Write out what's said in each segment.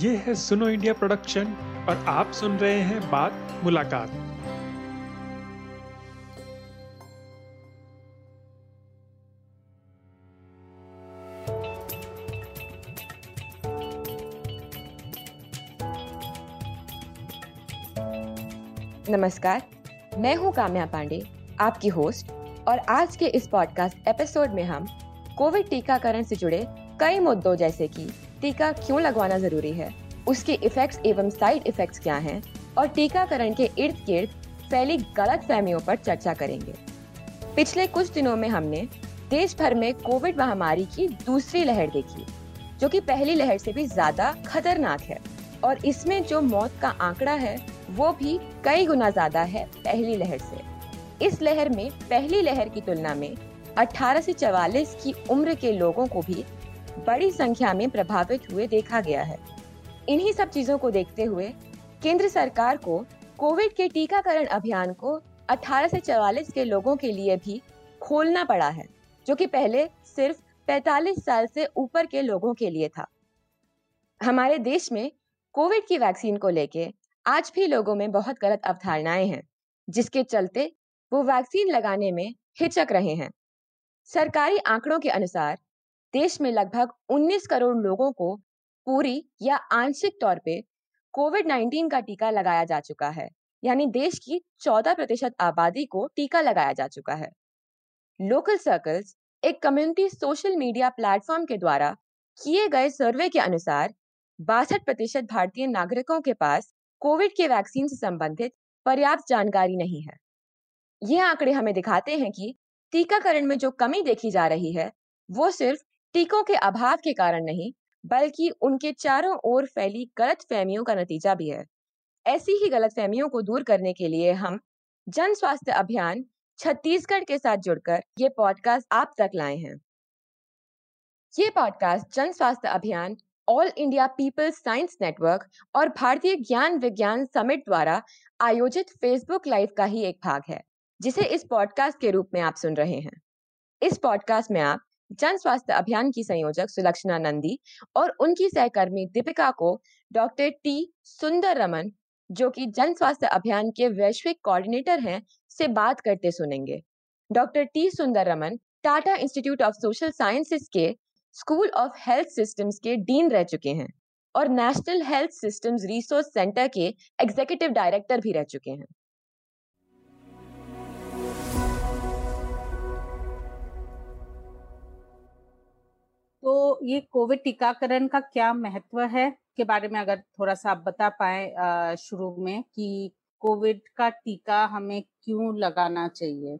ये है सुनो इंडिया प्रोडक्शन और आप सुन रहे हैं बात मुलाकात। नमस्कार, मैं हूं काम्या पांडे, आपकी होस्ट, और आज के इस पॉडकास्ट एपिसोड में हम कोविड टीकाकरण से जुड़े कई मुद्दों जैसे कि टीका क्यों लगवाना जरूरी है, उसके इफेक्ट्स एवं साइड इफेक्ट्स क्या हैं और टीकाकरण के इर्द गिर्द फैली गलतफहमियों पर चर्चा करेंगे। पिछले कुछ दिनों में हमने देश भर में कोविड महामारी की दूसरी लहर देखी, जो कि पहली लहर से भी ज्यादा खतरनाक है, और इसमें जो मौत का आंकड़ा है वो भी कई गुना ज्यादा है पहली लहर से। इस लहर में पहली लहर की तुलना में 18 से 44 की उम्र के लोगों को भी बड़ी संख्या में प्रभावित हुए देखा गया है। इन्हीं सब चीजों को देखते हुए केंद्र सरकार को कोविड के टीकाकरण अभियान को 18 से 44 के लोगों के लिए भी खोलना पड़ा है, जो कि पहले सिर्फ 45 साल से ऊपर के लोगों के लिए था। हमारे देश में कोविड की वैक्सीन को लेके आज भी लोगों में बहुत गलत अवधारणाएं हैं, जिसके चलते वो वैक्सीन लगाने में हिचक रहे हैं। सरकारी आंकड़ों के अनुसार देश में लगभग 19 करोड़ लोगों को पूरी या आंशिक तौर पे कोविड-19 का टीका लगाया जा चुका है, यानी देश की 14% आबादी को टीका लगाया जा चुका है। लोकल सर्कल्स, एक कम्युनिटी सोशल मीडिया प्लेटफॉर्म के द्वारा किए गए सर्वे के अनुसार 62% भारतीय नागरिकों के पास कोविड के वैक्सीन से संबंधित पर्याप्त जानकारी नहीं है। यह आंकड़े हमें दिखाते हैं कि टीकाकरण में जो कमी देखी जा रही है वो सिर्फ टीकों के अभाव के कारण नहीं, बल्कि उनके चारों ओर फैली गलतफहमियों का नतीजा भी है। ऐसी ही गलतफहमियों को दूर करने के लिए हम जन स्वास्थ्य अभियान छत्तीसगढ़ के साथ जुड़कर ये पॉडकास्ट आप तक लाए हैं। ये podcast Jan Swasthya Abhiyan, all India peoples science network और भारतीय ज्ञान विज्ञान समिट द्वारा आयोजित फेसबुक लाइव का ही एक भाग है, जिसे इस पॉडकास्ट के रूप में आप सुन रहे हैं। इस पॉडकास्ट में आप जन स्वास्थ्य अभियान की संयोजक सुलक्षणा नंदी और उनकी सहकर्मी दीपिका को डॉक्टर टी सुंदररमन, जो कि जन स्वास्थ्य अभियान के वैश्विक कोऑर्डिनेटर हैं, से बात करते सुनेंगे। Doctor T Sundararaman Tata institute of social sciences के स्कूल ऑफ हेल्थ सिस्टम्स के डीन रह चुके हैं और national health systems resource centre के एग्जीक्यूटिव डायरेक्टर भी रह चुके हैं। तो ये कोविड टीकाकरण का क्या महत्व है के बारे में अगर थोड़ा सा आप बता पाए शुरू में कि कोविड का टीका हमें क्यों लगाना चाहिए।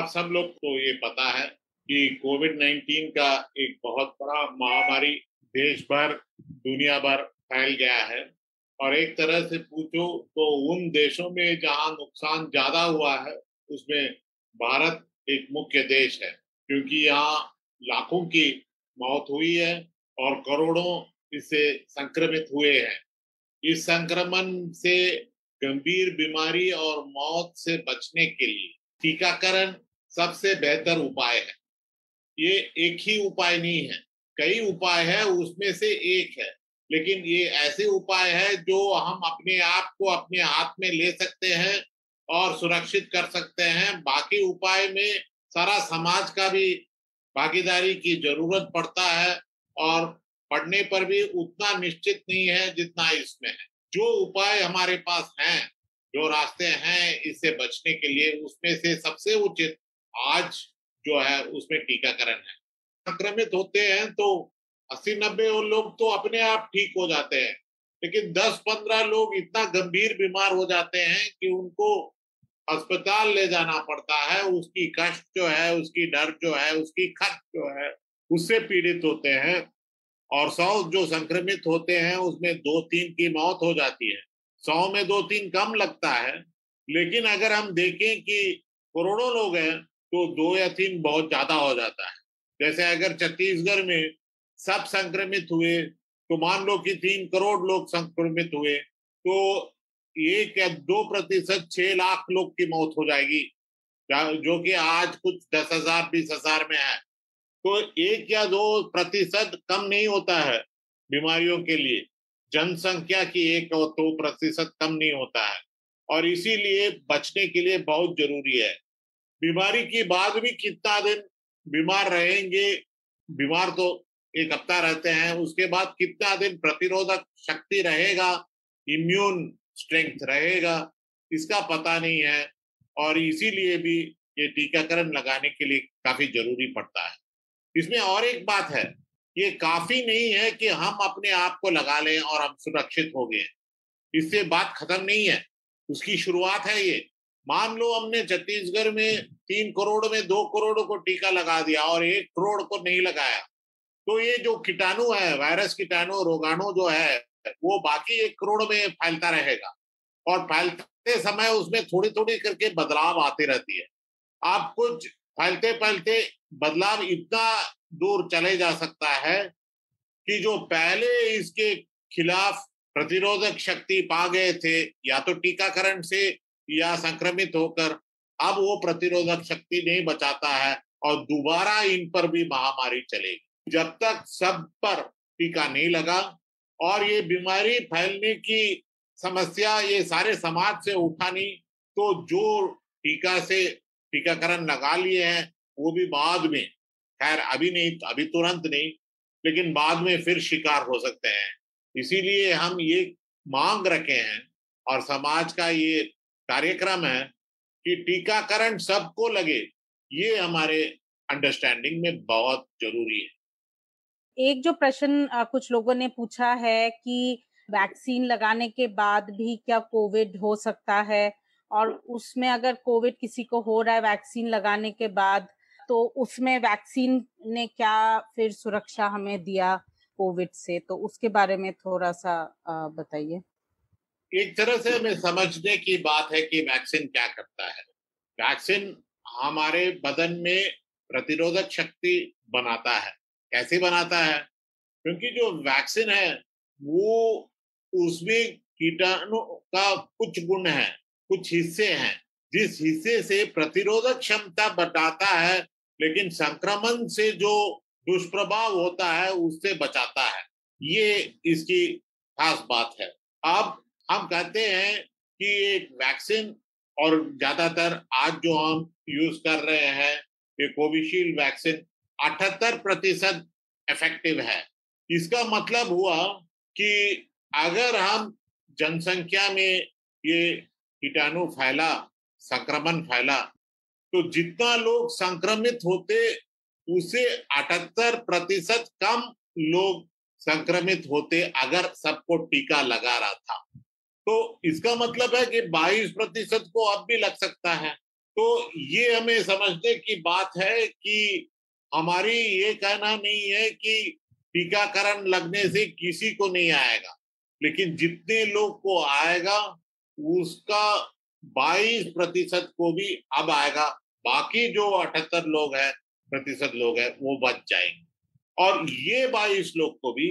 आप सब लोग को ये पता है कि कोविड-19 का एक बहुत बड़ा महामारी देश भर दुनिया भर फैल गया है, और एक तरह से पूछो तो उन देशों में जहां नुकसान ज्यादा हुआ है उसमें भारत एक मुख्य देश है, क्योंकि यहाँ लाखों की मौत हुई है और करोड़ों इससे संक्रमित हुए हैं। इस संक्रमण से गंभीर बीमारी और मौत से बचने के लिए टीकाकरण सबसे बेहतर उपाय है। ये एक ही उपाय नहीं है, कई उपाय है उसमें से एक है, लेकिन ये ऐसे उपाय है जो हम अपने आप को अपने हाथ में ले सकते हैं और सुरक्षित कर सकते हैं। बाकी उपाय में सारा समाज का भी भागीदारी की जरूरत पड़ता है और पढ़ने पर भी उतना निश्चित नहीं है जितना इसमें है। जो उपाय हमारे पास हैं, जो रास्ते हैं इससे बचने के लिए, उसमें से सबसे उचित आज जो है उसमें टीकाकरण है। संक्रमित होते हैं तो 80-90 लोग तो अपने आप ठीक हो जाते हैं, लेकिन 10-15 लोग इतना गंभीर बीमार हो जाते हैं कि उनको अस्पताल ले जाना पड़ता है। उसकी कष्ट जो है, उसकी डर जो है, उसकी खर्च जो है, उससे पीड़ित होते हैं, और 100 जो संक्रमित होते हैं उसमें 2-3 की मौत हो जाती है। 100 में 2-3 कम लगता है, लेकिन अगर हम देखें कि करोड़ों लोग हैं तो 2 या 3 बहुत ज्यादा हो जाता है। जैसे अगर छत्तीसगढ़ में सब संक्रमित हुए तो मान लो कि 3 करोड़ लोग संक्रमित हुए तो 1 या 2% 6 लाख लोग की मौत हो जाएगी, जो कि आज कुछ 10,000-20,000 में है। तो 1 या 2% कम नहीं होता है बीमारियों के लिए। जनसंख्या की 1-2% कम नहीं होता है और इसीलिए बचने के लिए बहुत जरूरी है। बीमारी के बाद भी कितना दिन बीमार रहेंगे, बीमार तो 1 हफ्ता रहते हैं, उसके बाद कितना दिन प्रतिरोधक शक्ति रहेगा, इम्यून स्ट्रेंथ रहेगा, इसका पता नहीं है और इसीलिए भी ये टीकाकरण लगाने के लिए काफी जरूरी पड़ता है। इसमें और एक बात है, ये काफी नहीं है कि हम अपने आप को लगा लें और हम सुरक्षित हो गए, इससे बात खत्म नहीं है, उसकी शुरुआत है। ये मान लो हमने छत्तीसगढ़ में 3 करोड़ में 2 करोड़ को टीका लगा दिया और 1 करोड़ को नहीं लगाया, तो ये जो कीटाणु है, वायरस कीटाणु रोगाणु जो है, वो बाकी 1 करोड़ में फैलता रहेगा और फैलते समय उसमें थोड़ी थोड़ी करके बदलाव आते रहती है। आप कुछ फैलते फैलते बदलाव इतना दूर चले जा सकता है कि जो पहले इसके खिलाफ प्रतिरोधक शक्ति पा गए थे या तो टीकाकरण से या संक्रमित होकर, अब वो प्रतिरोधक शक्ति नहीं बचाता है और दोबारा इन पर भी महामारी चलेगी। जब तक सब पर टीका नहीं लगा और ये बीमारी फैलने की समस्या ये सारे समाज से उठा नहीं, तो जो टीका से टीकाकरण लगा लिए हैं वो भी बाद में, खैर अभी नहीं, अभी तुरंत नहीं, लेकिन बाद में फिर शिकार हो सकते हैं। इसीलिए हम ये मांग रखे हैं और समाज का ये कार्यक्रम है कि टीकाकरण सबको लगे, ये हमारे अंडरस्टैंडिंग में बहुत जरूरी है। एक जो प्रश्न कुछ लोगों ने पूछा है कि वैक्सीन लगाने के बाद भी क्या कोविड हो सकता है, और उसमें अगर कोविड किसी को हो रहा है वैक्सीन लगाने के बाद, तो उसमें वैक्सीन ने क्या फिर सुरक्षा हमें दिया कोविड से, तो उसके बारे में थोड़ा सा बताइए। एक तरह से हमें समझने की बात है कि वैक्सीन क्या करता है। वैक्सीन हमारे बदन में प्रतिरोधक शक्ति बनाता है। कैसे बनाता है? क्योंकि जो वैक्सीन है वो, उसमें कीटाणु का कुछ गुण है, कुछ हिस्से हैं जिस हिस्से से प्रतिरोधक क्षमता बढ़ाता है लेकिन संक्रमण से जो दुष्प्रभाव होता है उससे बचाता है। ये इसकी खास बात है। अब हम कहते हैं कि एक वैक्सीन, और ज्यादातर आज जो हम यूज कर रहे हैं ये कोविशील्ड वैक्सीन 78% इफेक्टिव है। इसका मतलब हुआ कि अगर हम जनसंख्या में ये कीटाणु फैला, संक्रमण फैला, तो जितना लोग संक्रमित होते उसे 78% कम लोग संक्रमित होते अगर सबको टीका लगा रहा था। तो इसका मतलब है कि 22% को अब भी लग सकता है। तो ये हमें समझने की बात है कि हमारी ये कहना नहीं है कि टीकाकरण लगने से किसी को नहीं आएगा, लेकिन जितने लोग को आएगा उसका 22% को भी अब आएगा, बाकी जो 78% लोग हैं वो बच जाएंगे। और ये 22 लोग को भी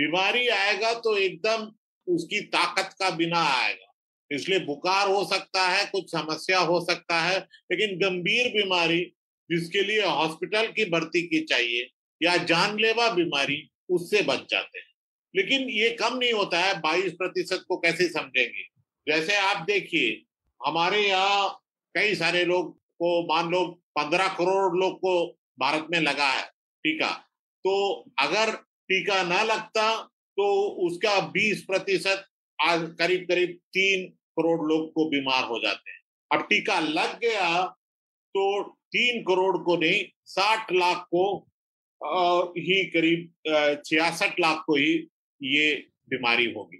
बीमारी आएगा तो एकदम उसकी ताकत का बिना आएगा, इसलिए बुखार हो सकता है, कुछ समस्या हो सकता है, लेकिन गंभीर बीमारी जिसके लिए हॉस्पिटल की भर्ती की चाहिए या जानलेवा बीमारी, उससे बच जाते हैं। लेकिन ये कम नहीं होता है। 22% को कैसे समझेंगे? जैसे आप देखिए हमारे यहाँ कई सारे लोग को, मान लो 15 करोड़ लोग को भारत में लगा है टीका, तो अगर टीका ना लगता तो उसका 20% आज करीब करीब 3 करोड़ लोग को बीमार हो जाते हैं। अब टीका लग गया तो 3 करोड़ को नहीं, 60 लाख को ही, करीब 66 लाख को ही ये बीमारी होगी।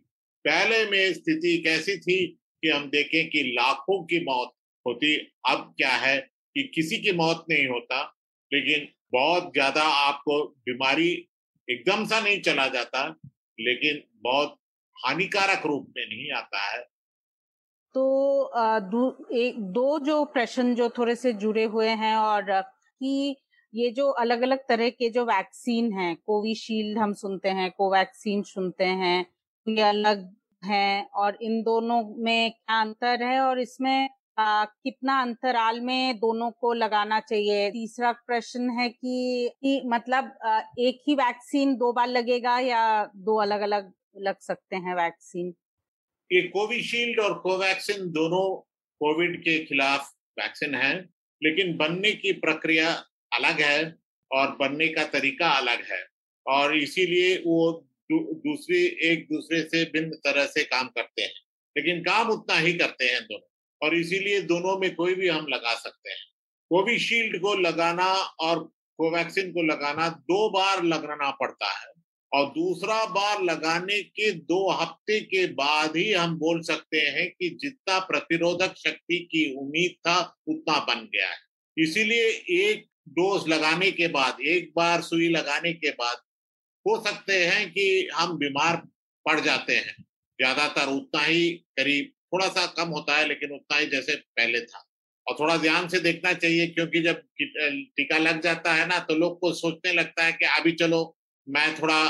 पहले में स्थिति कैसी थी कि हम देखें कि लाखों की मौत होती, अब क्या है कि किसी की मौत नहीं होता लेकिन बहुत ज्यादा आपको बीमारी एकदम सा नहीं चला जाता, लेकिन बहुत हानिकारक रूप में नहीं आता है। तो दो जो प्रश्न जो थोड़े से जुड़े हुए हैं, और कि ये जो अलग अलग तरह के जो वैक्सीन हैं, कोविशील्ड हम सुनते हैं, कोवैक्सीन सुनते हैं, ये अलग हैं, और इन दोनों में क्या अंतर है और इसमें कितना अंतराल में दोनों को लगाना चाहिए। तीसरा प्रश्न है कि मतलब एक ही वैक्सीन 2 बार लगेगा या 2 अलग अलग लग सकते हैं वैक्सीन? ये कोविशील्ड और कोवैक्सीन दोनों कोविड के खिलाफ वैक्सीन है, लेकिन बनने की प्रक्रिया अलग है और बनने का तरीका अलग है, और इसीलिए वो दूसरी एक दूसरे से भिन्न तरह से काम करते हैं, लेकिन काम उतना ही करते हैं दोनों, और इसीलिए दोनों में कोई भी हम लगा सकते हैं। कोविशील्ड को लगाना और कोवैक्सीन को लगाना 2 बार लगाना पड़ता है, और दूसरा बार लगाने के 2 हफ्ते के बाद ही हम बोल सकते हैं कि जितना प्रतिरोधक शक्ति की उम्मीद था उतना बन गया है। इसीलिए एक डोज लगाने के बाद, एक बार सुई लगाने के बाद हो सकते हैं कि हम बीमार पड़ जाते हैं, ज्यादातर उतना ही, करीब थोड़ा सा कम होता है लेकिन उतना ही जैसे पहले था। और थोड़ा ध्यान से देखना चाहिए, क्योंकि जब टीका लग जाता है ना तो लोग को सोचने लगता है कि अभी चलो मैं थोड़ा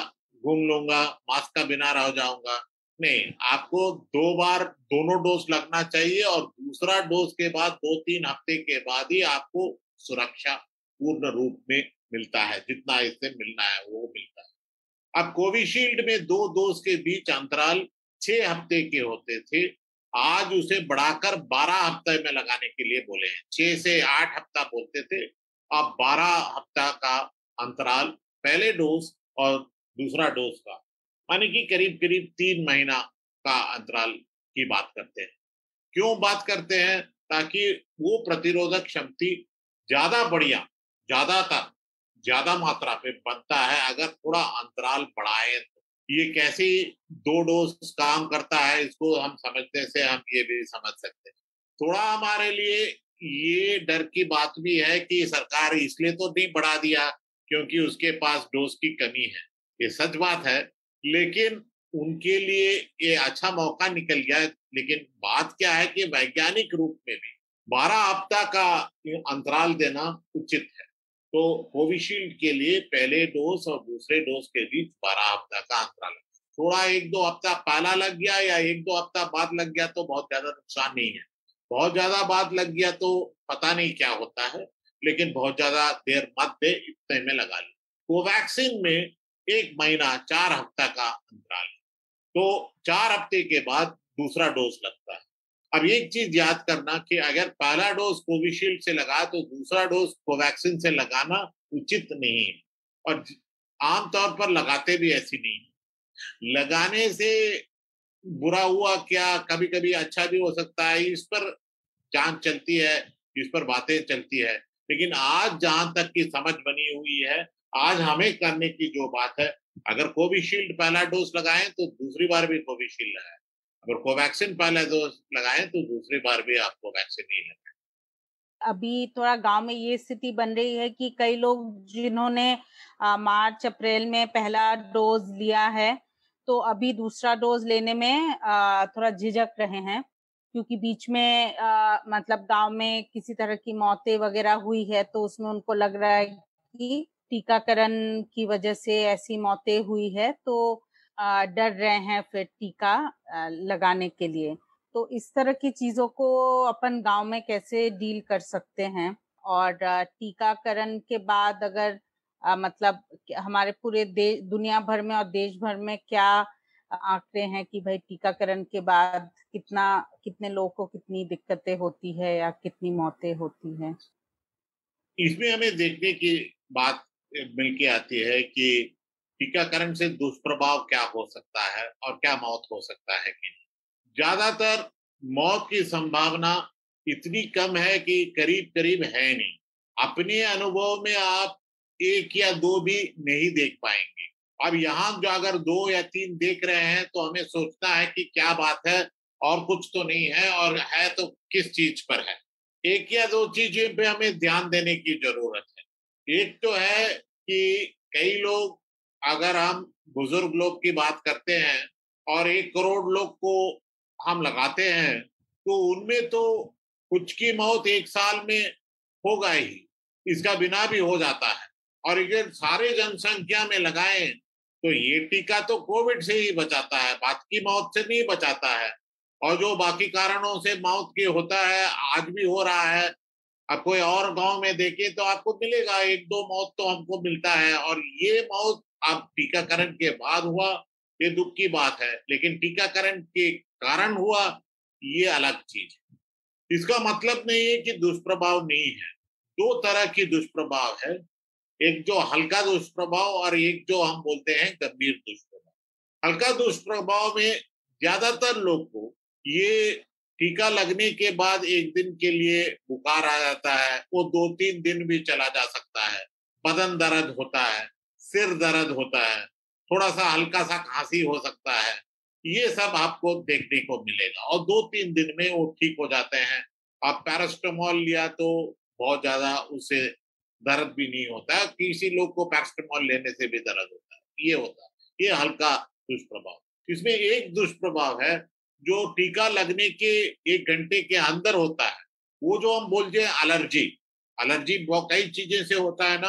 घूम लूंगा, मास्क का बिना रह जाऊंगा। नहीं, आपको 2 बार दोनों डोज लगना चाहिए, और दूसरा डोज के बाद 2-3 हफ्ते के बाद ही आपको सुरक्षा पूर्ण रूप में मिलता है, जितना इससे मिलना है वो मिलता है। अब कोविशील्ड में 2 डोज के बीच अंतराल 6 हफ्ते के होते थे, आज उसे बढ़ाकर 12 हफ्ते में लगाने के लिए बोले हैं। 6 से 8 हफ्ता बोलते थे, अब 12 हफ्ता का अंतराल पहले डोज और दूसरा डोज का, यानी कि करीब करीब 3 महीना का अंतराल की बात करते हैं। क्यों बात करते हैं? ताकि वो प्रतिरोधक शक्ति ज्यादा बढ़िया, ज्यादातर ज्यादा मात्रा पे बनता है अगर थोड़ा अंतराल बढ़ाए। ये कैसे 2 डोज काम करता है इसको हम समझने से हम ये भी समझ सकते हैं। थोड़ा हमारे लिए ये डर की बात भी है कि सरकार इसलिए तो नहीं बढ़ा दिया क्योंकि उसके पास डोज की कमी है, ये सच बात है, लेकिन उनके लिए ये अच्छा मौका निकल गया। लेकिन बात क्या है कि वैज्ञानिक रूप में भी 12 हफ्ता का अंतराल देना उचित है, तो कोविशील्ड के लिए पहले डोज और दूसरे डोज के बीच 12 हफ्ता का अंतराल। थोड़ा 1-2 हफ्ता पहला लग गया या 1-2 हफ्ता बाद लग गया तो बहुत ज्यादा नुकसान नहीं है, बहुत ज्यादा बाद लग गया तो पता नहीं क्या होता है, लेकिन बहुत ज्यादा देर मत दे, इतने में लगा ली। कोवैक्सीन में 1 महीना 4 हफ्ता का अंतराल, तो 4 हफ्ते के बाद दूसरा डोज लगता है। अब एक चीज याद करना कि अगर पहला डोज कोविशील्ड से लगा तो दूसरा डोज कोवैक्सीन से लगाना उचित नहीं है, और आमतौर पर लगाते भी ऐसी नहीं है। लगाने से बुरा हुआ क्या, कभी कभी अच्छा भी हो सकता है, इस पर जान चलती है, इस पर बातें चलती है, लेकिन आज जहां तक की समझ बनी हुई है, आज हमें करने की जो बात है, अगर कोविशील्ड पहला डोज लगाएं तो दूसरी बार भी कोविशील्ड लगाएं, अगर कोवैक्सीन पहला डोज लगाएं तो दूसरी बार भी आप कोवैक्सीन नहीं लगाएं। अभी थोड़ा गांव में ये स्थिति बन रही है कि कई लोग जिन्होंने मार्च अप्रैल में पहला डोज लिया है तो अभी दूसरा डोज लेने में थोड़ा झिझक रहे हैं, क्योंकि बीच में मतलब गांव में किसी तरह की मौतें वगैरह हुई है, तो उसमें उनको लग रहा है कि टीकाकरण की वजह से ऐसी मौतें हुई है, तो डर रहे हैं फिर टीका लगाने के लिए। तो इस तरह की चीजों को अपन गांव में कैसे डील कर सकते हैं, और टीकाकरण के बाद अगर मतलब हमारे पूरे दुनिया भर में और देश भर में क्या आंकड़े हैं कि भाई टीकाकरण के बाद कितने लोगों को कितनी दिक्कतें होती है या कितनी मौतें होती है? इसमें हमें देखने की बात मिलके आती है कि टीकाकरण से दुष्प्रभाव क्या हो सकता है और क्या मौत हो सकता है कि नहीं। ज्यादातर मौत की संभावना इतनी कम है कि करीब करीब है नहीं। अपने अनुभव में आप 1 या 2 भी नहीं देख पाएंगे। अब यहाँ जो अगर 2 या 3 देख रहे हैं तो हमें सोचना है कि क्या बात है, और कुछ तो नहीं है, और है तो किस चीज पर है। 1 या 2 चीजें पे हमें ध्यान देने की जरूरत है। एक तो है कि कई लोग, अगर हम बुजुर्ग लोग की बात करते हैं और 1 करोड़ लोग को हम लगाते हैं, तो उनमें तो कुछ की मौत 1 साल में होगा ही, इसका बिना भी हो जाता है। और अगर सारे जनसंख्या में लगाएं तो ये टीका तो कोविड से ही बचाता है, बाकी मौत से नहीं बचाता है। और जो बाकी कारणों से मौत की होता है, आज भी हो रहा है। अब कोई और गांव में देखे तो आपको मिलेगा 1-2 मौत तो हमको मिलता है, और ये मौत आप टीकाकरण के बाद हुआ ये दुख की बात है, लेकिन टीकाकरण के कारण हुआ ये अलग चीज है। इसका मतलब नहीं है कि दुष्प्रभाव नहीं है। दो तरह की दुष्प्रभाव है, एक जो हल्का दुष्प्रभाव और एक जो हम बोलते हैं गंभीर दुष्प्रभाव। हल्का दुष्प्रभाव में ज्यादातर लोग को ये टीका लगने के बाद एक दिन के लिए बुखार आ जाता है, वो 2-3 दिन भी चला जा सकता है, बदन दर्द होता है, सिर दर्द होता है, थोड़ा सा हल्का सा खांसी हो सकता है, ये सब आपको देखने को मिलेगा और 2-3 दिन में वो ठीक हो जाते हैं। आप पैरास्टामोल लिया तो बहुत ज्यादा उससे दर्द भी नहीं होता है, किसी लोग को पैरास्टामोल लेने से भी दर्द होता है, ये होता है, ये हल्का दुष्प्रभाव। इसमें एक दुष्प्रभाव है जो टीका लगने के 1 घंटे के अंदर होता है, वो जो हम बोलते हैं एलर्जी। एलर्जी बहुत कई चीजें से होता है ना,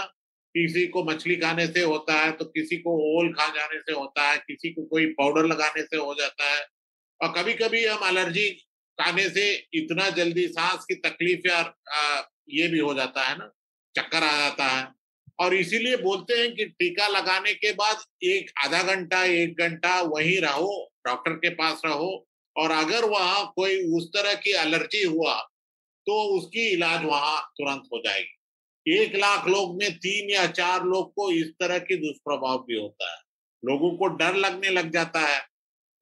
किसी को मछली खाने से होता है, तो किसी को ओल खा जाने से होता है, किसी को कोई पाउडर लगाने से हो जाता है, और कभी कभी हम एलर्जी खाने से इतना जल्दी सांस की तकलीफ यार ये भी हो जाता है ना, चक्कर आ जाता है। और इसीलिए बोलते हैं कि टीका लगाने के बाद 1 आधा घंटा 1 घंटा वहीं रहो, डॉक्टर के पास रहो, और अगर वहाँ कोई उस तरह की एलर्जी हुआ तो उसकी इलाज वहाँ तुरंत हो जाएगी। 1 लाख लोग में 3 या 4 लोग को इस तरह की दुष्प्रभाव भी होता है। लोगों को डर लगने लग जाता है,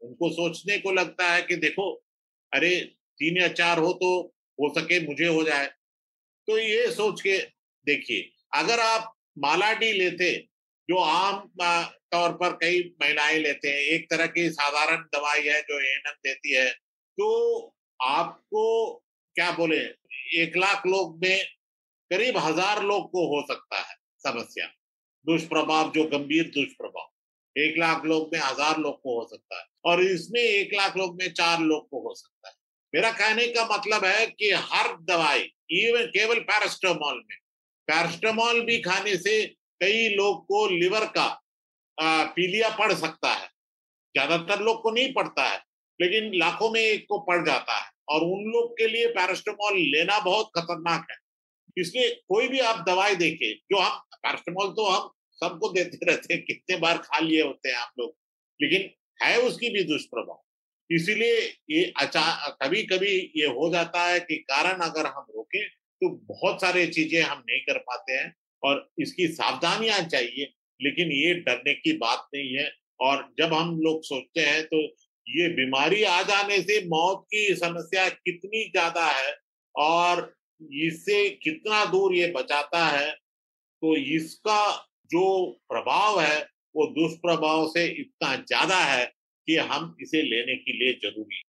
उनको सोचने को लगता है कि देखो अरे 3 या 4 हो तो हो सके मुझे हो जाए। तो ये सोच के देखिए, अगर आप मालाडी लेते जो आम तौर पर कई महिलाएं लेते हैं, एक तरह की साधारण दवाई है जो एएनएम देती है, तो आपको क्या बोले 1 लाख लोग में करीब 1000 लोग को हो सकता है समस्या, दुष्प्रभाव जो गंभीर दुष्प्रभाव 1 लाख लोग में 1000 लोग को हो सकता है, और इसमें 1 लाख लोग में 4 लोग को हो सकता है। मेरा कहने का मतलब है कि हर दवाई, इवन केवल पैरास्टामोल में, पैरास्टामोल भी खाने से कई लोग को लिवर का पीलिया पड़ सकता है। ज्यादातर लोग को नहीं पड़ता है, लेकिन लाखों में एक को पड़ जाता है, और उन लोग के लिए पैरास्टामोल लेना बहुत खतरनाक है। इसलिए कोई भी आप दवाई देखें, जो हम पैरास्टामोल तो हम सबको देते रहते हैं, कितने बार खा लिए होते हैं आप लोग, लेकिन है उसकी भी दुष्प्रभाव। इसीलिए ये कभी कभी ये हो जाता है कि कारण अगर हम रोकें तो बहुत सारे चीजें हम नहीं कर पाते हैं, और इसकी सावधानियां चाहिए, लेकिन ये डरने की बात नहीं है। और जब हम लोग सोचते हैं तो ये बीमारी आ जाने से मौत की समस्या कितनी ज्यादा है और इससे कितना दूर ये बचाता है, तो इसका जो प्रभाव है वो दुष्प्रभाव से इतना ज्यादा है कि हम इसे लेने के लिए जरूरी।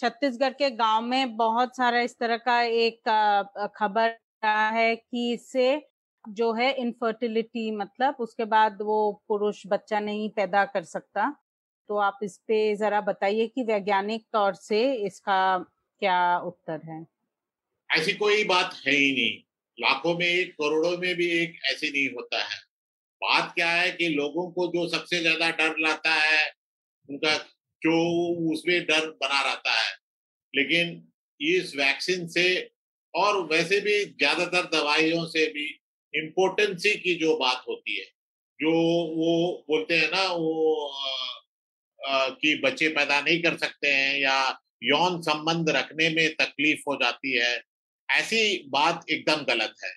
छत्तीसगढ़ के गांव में बहुत सारा इस तरह का एक खबर है कि इससे जो है इनफर्टिलिटी, मतलब उसके बाद वो पुरुष बच्चा नहीं पैदा कर सकता। तो आप इस पे जरा बताइए कि वैज्ञानिक तौर से इसका क्या उत्तर है। ऐसी कोई बात है ही नहीं, लाखों में एक, करोड़ों में भी एक ऐसे नहीं होता है। बात क्या है कि लोगों को जो सबसे ज्यादा डर लाता है उनका जो उसमें डर बना रहता है, लेकिन इस वैक्सीन से और वैसे भी ज्यादातर दवाइयों से भी इम्पोर्टेंसी की जो बात होती है, जो वो बोलते हैं ना वो कि बच्चे पैदा नहीं कर सकते हैं या यौन संबंध रखने में तकलीफ हो जाती है, ऐसी बात एकदम गलत है।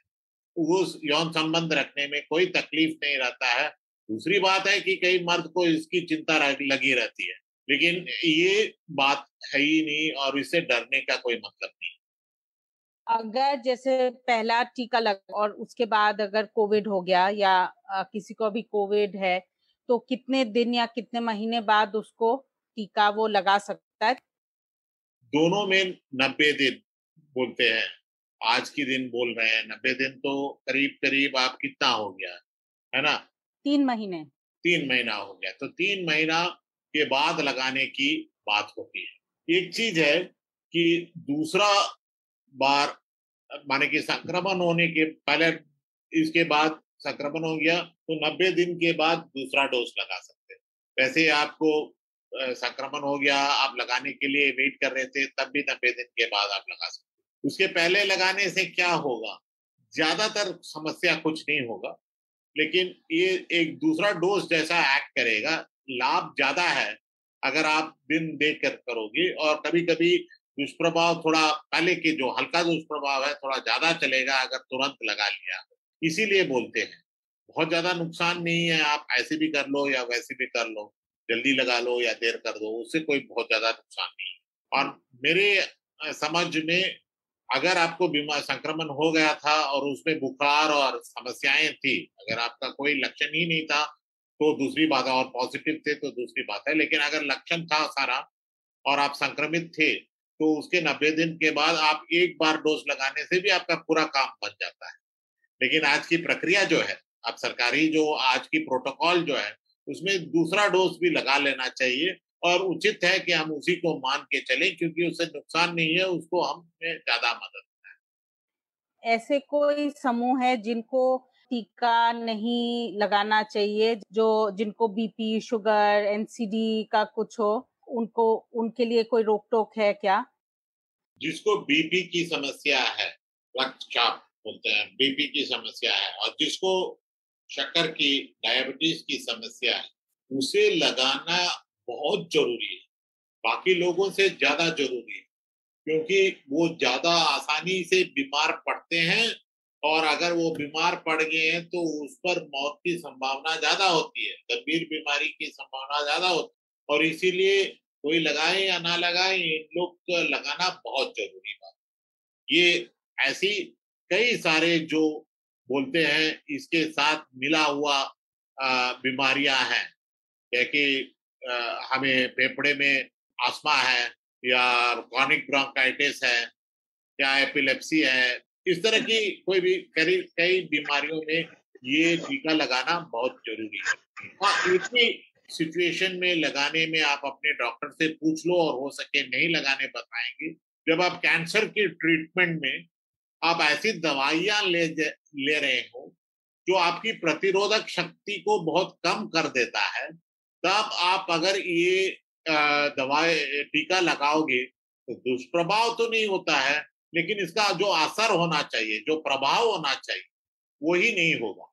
उस यौन संबंध रखने में कोई तकलीफ नहीं रहता है। दूसरी बात है कि कई मर्द को इसकी चिंता लगी रहती है, लेकिन ये बात है ही नहीं और इससे डरने का कोई मतलब नहीं। अगर जैसे पहला टीका लगा और उसके बाद अगर कोविड हो गया या किसी को अभी कोविड है, तो कितने दिन या कितने महीने बाद उसको टीका वो लगा सकता है? दोनों में 90 दिन बोलते हैं, आज की दिन बोल रहे हैं। 90 दिन तो करीब करीब आप कितना हो गया है ना, 3 महीने, 3 महीना हो गया। तो 3 महीना के बाद लगाने की बात होती है। एक चीज है कि दूसरा बार माने कि संक्रमण होने के पहले, इसके बाद संक्रमण हो गया तो 90 दिन के बाद दूसरा डोज लगा सकते हैं। वैसे आपको संक्रमण हो गया, आप लगाने के लिए वेट कर रहे थे, तब भी 90 दिन के बाद आप लगा सकते हैं। उसके पहले लगाने से क्या होगा, ज्यादातर समस्या कुछ नहीं होगा, लेकिन ये एक दूसरा डोज जैसा एक्ट करेगा, लाभ ज्यादा है अगर आप दिन देख कर करोगे, और कभी कभी दुष्प्रभाव थोड़ा पहले के जो हल्का दुष्प्रभाव है थोड़ा ज्यादा चलेगा अगर तुरंत लगा लिया। इसीलिए बोलते हैं बहुत ज्यादा नुकसान नहीं है, आप ऐसे भी कर लो या वैसे भी कर लो, जल्दी लगा लो या देर कर दो, उससे कोई बहुत ज्यादा नुकसान नहीं। और मेरे समझ में अगर आपको बीमार संक्रमण हो गया था और उसमें बुखार और समस्याएं थी, अगर आपका कोई लक्षण ही नहीं था तो दूसरी बात है, और पॉजिटिव थे तो दूसरी बात है, लेकिन अगर लक्षण था सारा और आप संक्रमित थे तो उसके 90 दिन के बाद आप एक बार डोज लगाने से भी आपका पूरा काम बन जाता है। लेकिन आज की प्रक्रिया जो है, अब सरकारी जो आज की प्रोटोकॉल जो है उसमें दूसरा डोज भी लगा लेना चाहिए, और उचित है कि हम उसी को मान के चलें क्योंकि उससे नुकसान नहीं है, उसको हमें ज्यादा मदद है। ऐसे कोई समूह है जिनको टीका नहीं लगाना चाहिए, जो जिनको बीपी, शुगर, एनसीडी का कुछ हो, उनको उनके लिए कोई रोक टोक है क्या? जिसको बीपी की समस्या है, रक्तचाप बोलते हैं, बीपी की समस्या है, और जिसको शक्कर की डायबिटीज की समस्या है उसे लगाना बहुत जरूरी है, बाकी लोगों से ज्यादा जरूरी है, क्योंकि वो ज्यादा आसानी से बीमार पड़ते हैं, और अगर वो बीमार पड़ गए हैं तो उस पर मौत की संभावना ज्यादा होती है, गंभीर बीमारी की संभावना ज्यादा होती है, और इसीलिए कोई लगाए या ना लगाए इन लोग को लगाना बहुत जरूरी बात। ये ऐसी कई सारे जो बोलते हैं इसके साथ मिला हुआ बीमारियां हैं, जैसे हमें फेफड़े में आस्थमा है या क्रॉनिक ब्रोंकाइटिस है या एपिलेप्सी है, इस तरह की कोई भी कई बीमारियों में ये टीका लगाना बहुत जरूरी है। हाँ, इतनी सिचुएशन में लगाने में आप अपने डॉक्टर से पूछ लो, और हो सके नहीं लगाने बताएंगे। जब आप कैंसर की ट्रीटमेंट में आप ऐसी दवाइयां ले रहे हो जो आपकी प्रतिरोधक शक्ति को बहुत कम कर देता है, तब आप अगर ये दवाई टीका लगाओगे तो दुष्प्रभाव तो नहीं होता है, लेकिन इसका जो असर होना चाहिए, जो प्रभाव होना चाहिए, वही नहीं होगा,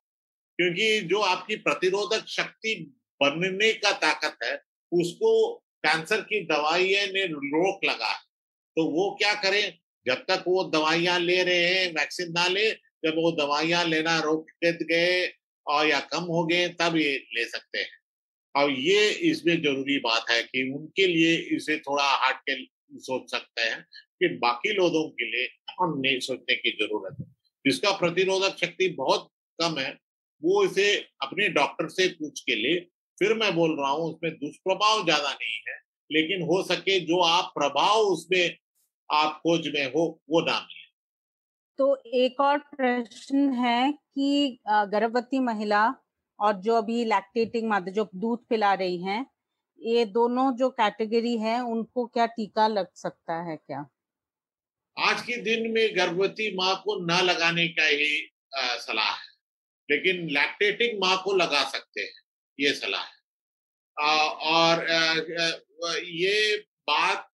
क्योंकि जो आपकी प्रतिरोधक शक्ति बनने का ताकत है उसको कैंसर की दवाइयों ने रोक लगा है। तो वो क्या करें, जब तक वो दवाइयां ले रहे हैं वैक्सीन ना ले, जब वो दवाइयां लेना रोक गए और या कम हो गए तब ये ले सकते हैं। और ये इसमें जरूरी बात है कि उनके लिए इसे थोड़ा हट के सोच सकते हैं, कि बाकी लोगों के लिए हम नहीं सोचने की जरूरत है। जिसका प्रतिरोधक शक्ति बहुत कम है वो इसे अपने डॉक्टर से पूछ के ले। फिर मैं बोल रहा हूँ उसमें दुष्प्रभाव ज्यादा नहीं है, लेकिन हो सके जो आप प्रभाव उसमें आप खोज में हो वो ना मिले। तो एक और प्रश्न है कि गर्भवती महिला और जो अभी लैक्टेटिंग माता जो दूध पिला रही हैं, ये दोनों जो कैटेगरी है उनको क्या टीका लग सकता है क्या? आज के दिन में गर्भवती माँ को ना लगाने का ही सलाह है, लेकिन लैक्टेटिंग माँ को लगा सकते हैं, ये सलाह है। ये बात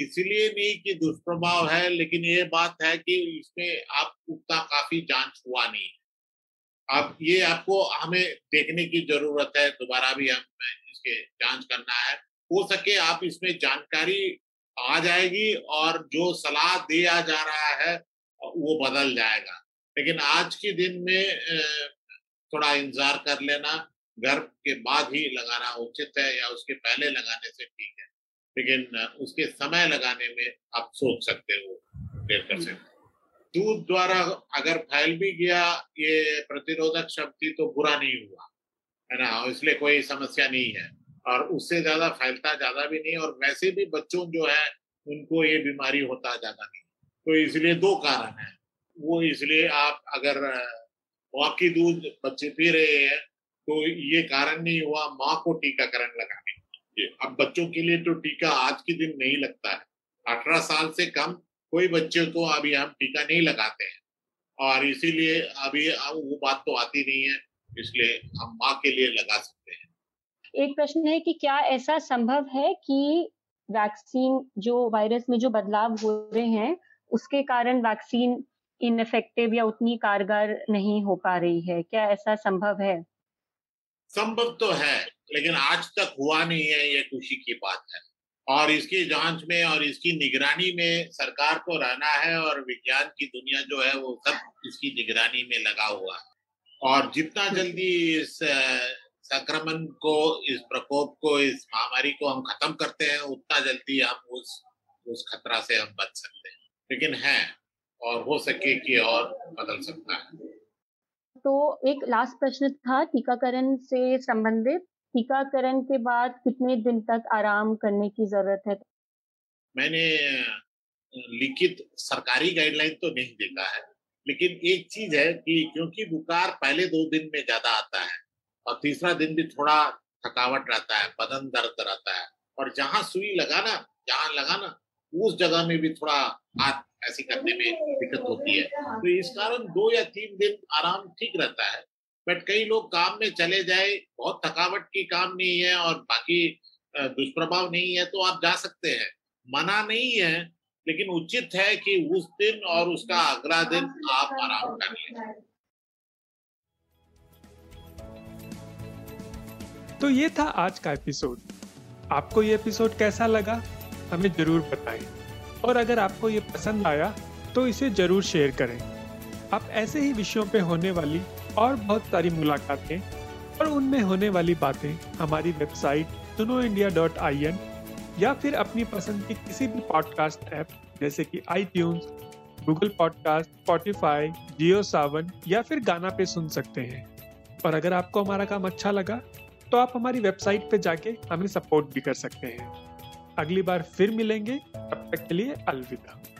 इसलिए नहीं कि दुष्प्रभाव है, लेकिन ये बात है कि इसमें आप उतना काफी जांच हुआ नहीं है। अब ये आपको हमें देखने की जरूरत है, दोबारा भी हम इसके जांच करना है। हो सके आप इसमें जानकारी आ जाएगी और जो सलाह दिया जा रहा है वो बदल जाएगा, लेकिन आज के दिन में थोड़ा इंतजार कर लेना, गर्भ के बाद ही लगाना उचित है या उसके पहले लगाने से ठीक है, लेकिन उसके समय लगाने में आप सोच सकते हो, देर कर सकते हो। दूध द्वारा अगर फैल भी गया ये प्रतिरोधक शक्ति तो बुरा नहीं हुआ है ना, इसलिए कोई समस्या नहीं है, और उससे ज्यादा फैलता ज्यादा भी नहीं, और वैसे भी बच्चों जो है उनको ये बीमारी होता ज्यादा नहीं, तो इसलिए दो कारण है वो। इसलिए आप अगर वाकई दूध बच्चे पी रहे हैं तो ये कारण नहीं हुआ माँ को टीकाकरण लगाने। अब बच्चों के लिए तो टीका आज के दिन नहीं लगता है, 18 साल से कम कोई बच्चे को अभी हम टीका नहीं लगाते हैं, और इसीलिए अभी वो बात तो आती नहीं है, इसलिए हम माँ के लिए लगा सकते हैं। एक प्रश्न है कि क्या ऐसा संभव है कि वैक्सीन जो वायरस में जो बदलाव हो रहे हैं उसके कारण वैक्सीन इनफेक्टिव या उतनी कारगर नहीं हो पा रही है, क्या ऐसा संभव है? संभव तो है, लेकिन आज तक हुआ नहीं है, ये खुशी की बात है। और इसकी जांच में और इसकी निगरानी में सरकार को रहना है, और विज्ञान की दुनिया जो है वो सब इसकी निगरानी में लगा हुआ है। और जितना जल्दी इस संक्रमण को, इस प्रकोप को, इस महामारी को हम खत्म करते हैं, उतना जल्दी हम उस खतरा से हम बच सकते हैं। लेकिन है, और हो सके कि और बदल सकता है। तो एक लास्ट प्रश्न था टीकाकरण से संबंधित, टीकाकरण के बाद कितने दिन तक आराम करने की जरूरत है? मैंने लिखित सरकारी गाइडलाइन तो नहीं देखा है, लेकिन एक चीज है कि क्योंकि बुखार पहले 2 दिन में ज्यादा आता है और तीसरा दिन भी थोड़ा थकावट रहता है, बदन दर्द रहता है, और जहाँ सुई लगाना, जहाँ लगाना उस जगह में भी थोड़ा हाथ ऐसी करने में दिक्कत होती है। तो इस कारण 2 या 3 दिन आराम ठीक रहता है। बट कई लोग काम में चले जाए, बहुत थकावट की काम नहीं है और बाकी दुष्प्रभाव नहीं है, तो आप जा सकते हैं, मना नहीं है। लेकिन उचित है कि उस दिन और उसका अगला दिन आप आराम कर लें। तो ये था आज का एपिसोड। आपको ये एपिसोड कैसा लगा हमें जरूर बताएं, और अगर आपको ये पसंद आया तो इसे जरूर शेयर करें। आप ऐसे ही विषयों पे होने वाली और बहुत सारी मुलाकातें और उनमें होने वाली बातें हमारी वेबसाइट sunoindia.in या फिर अपनी पसंद की किसी भी पॉडकास्ट ऐप जैसे कि iTunes, Google podcast, Spotify, Jio Saavn या फिर गाना पे सुन सकते हैं। और अगर आपको हमारा काम अच्छा लगा तो आप हमारी वेबसाइट पे जाके हमें सपोर्ट भी कर सकते हैं। अगली बार फिर मिलेंगे, तब तक के लिए अलविदा।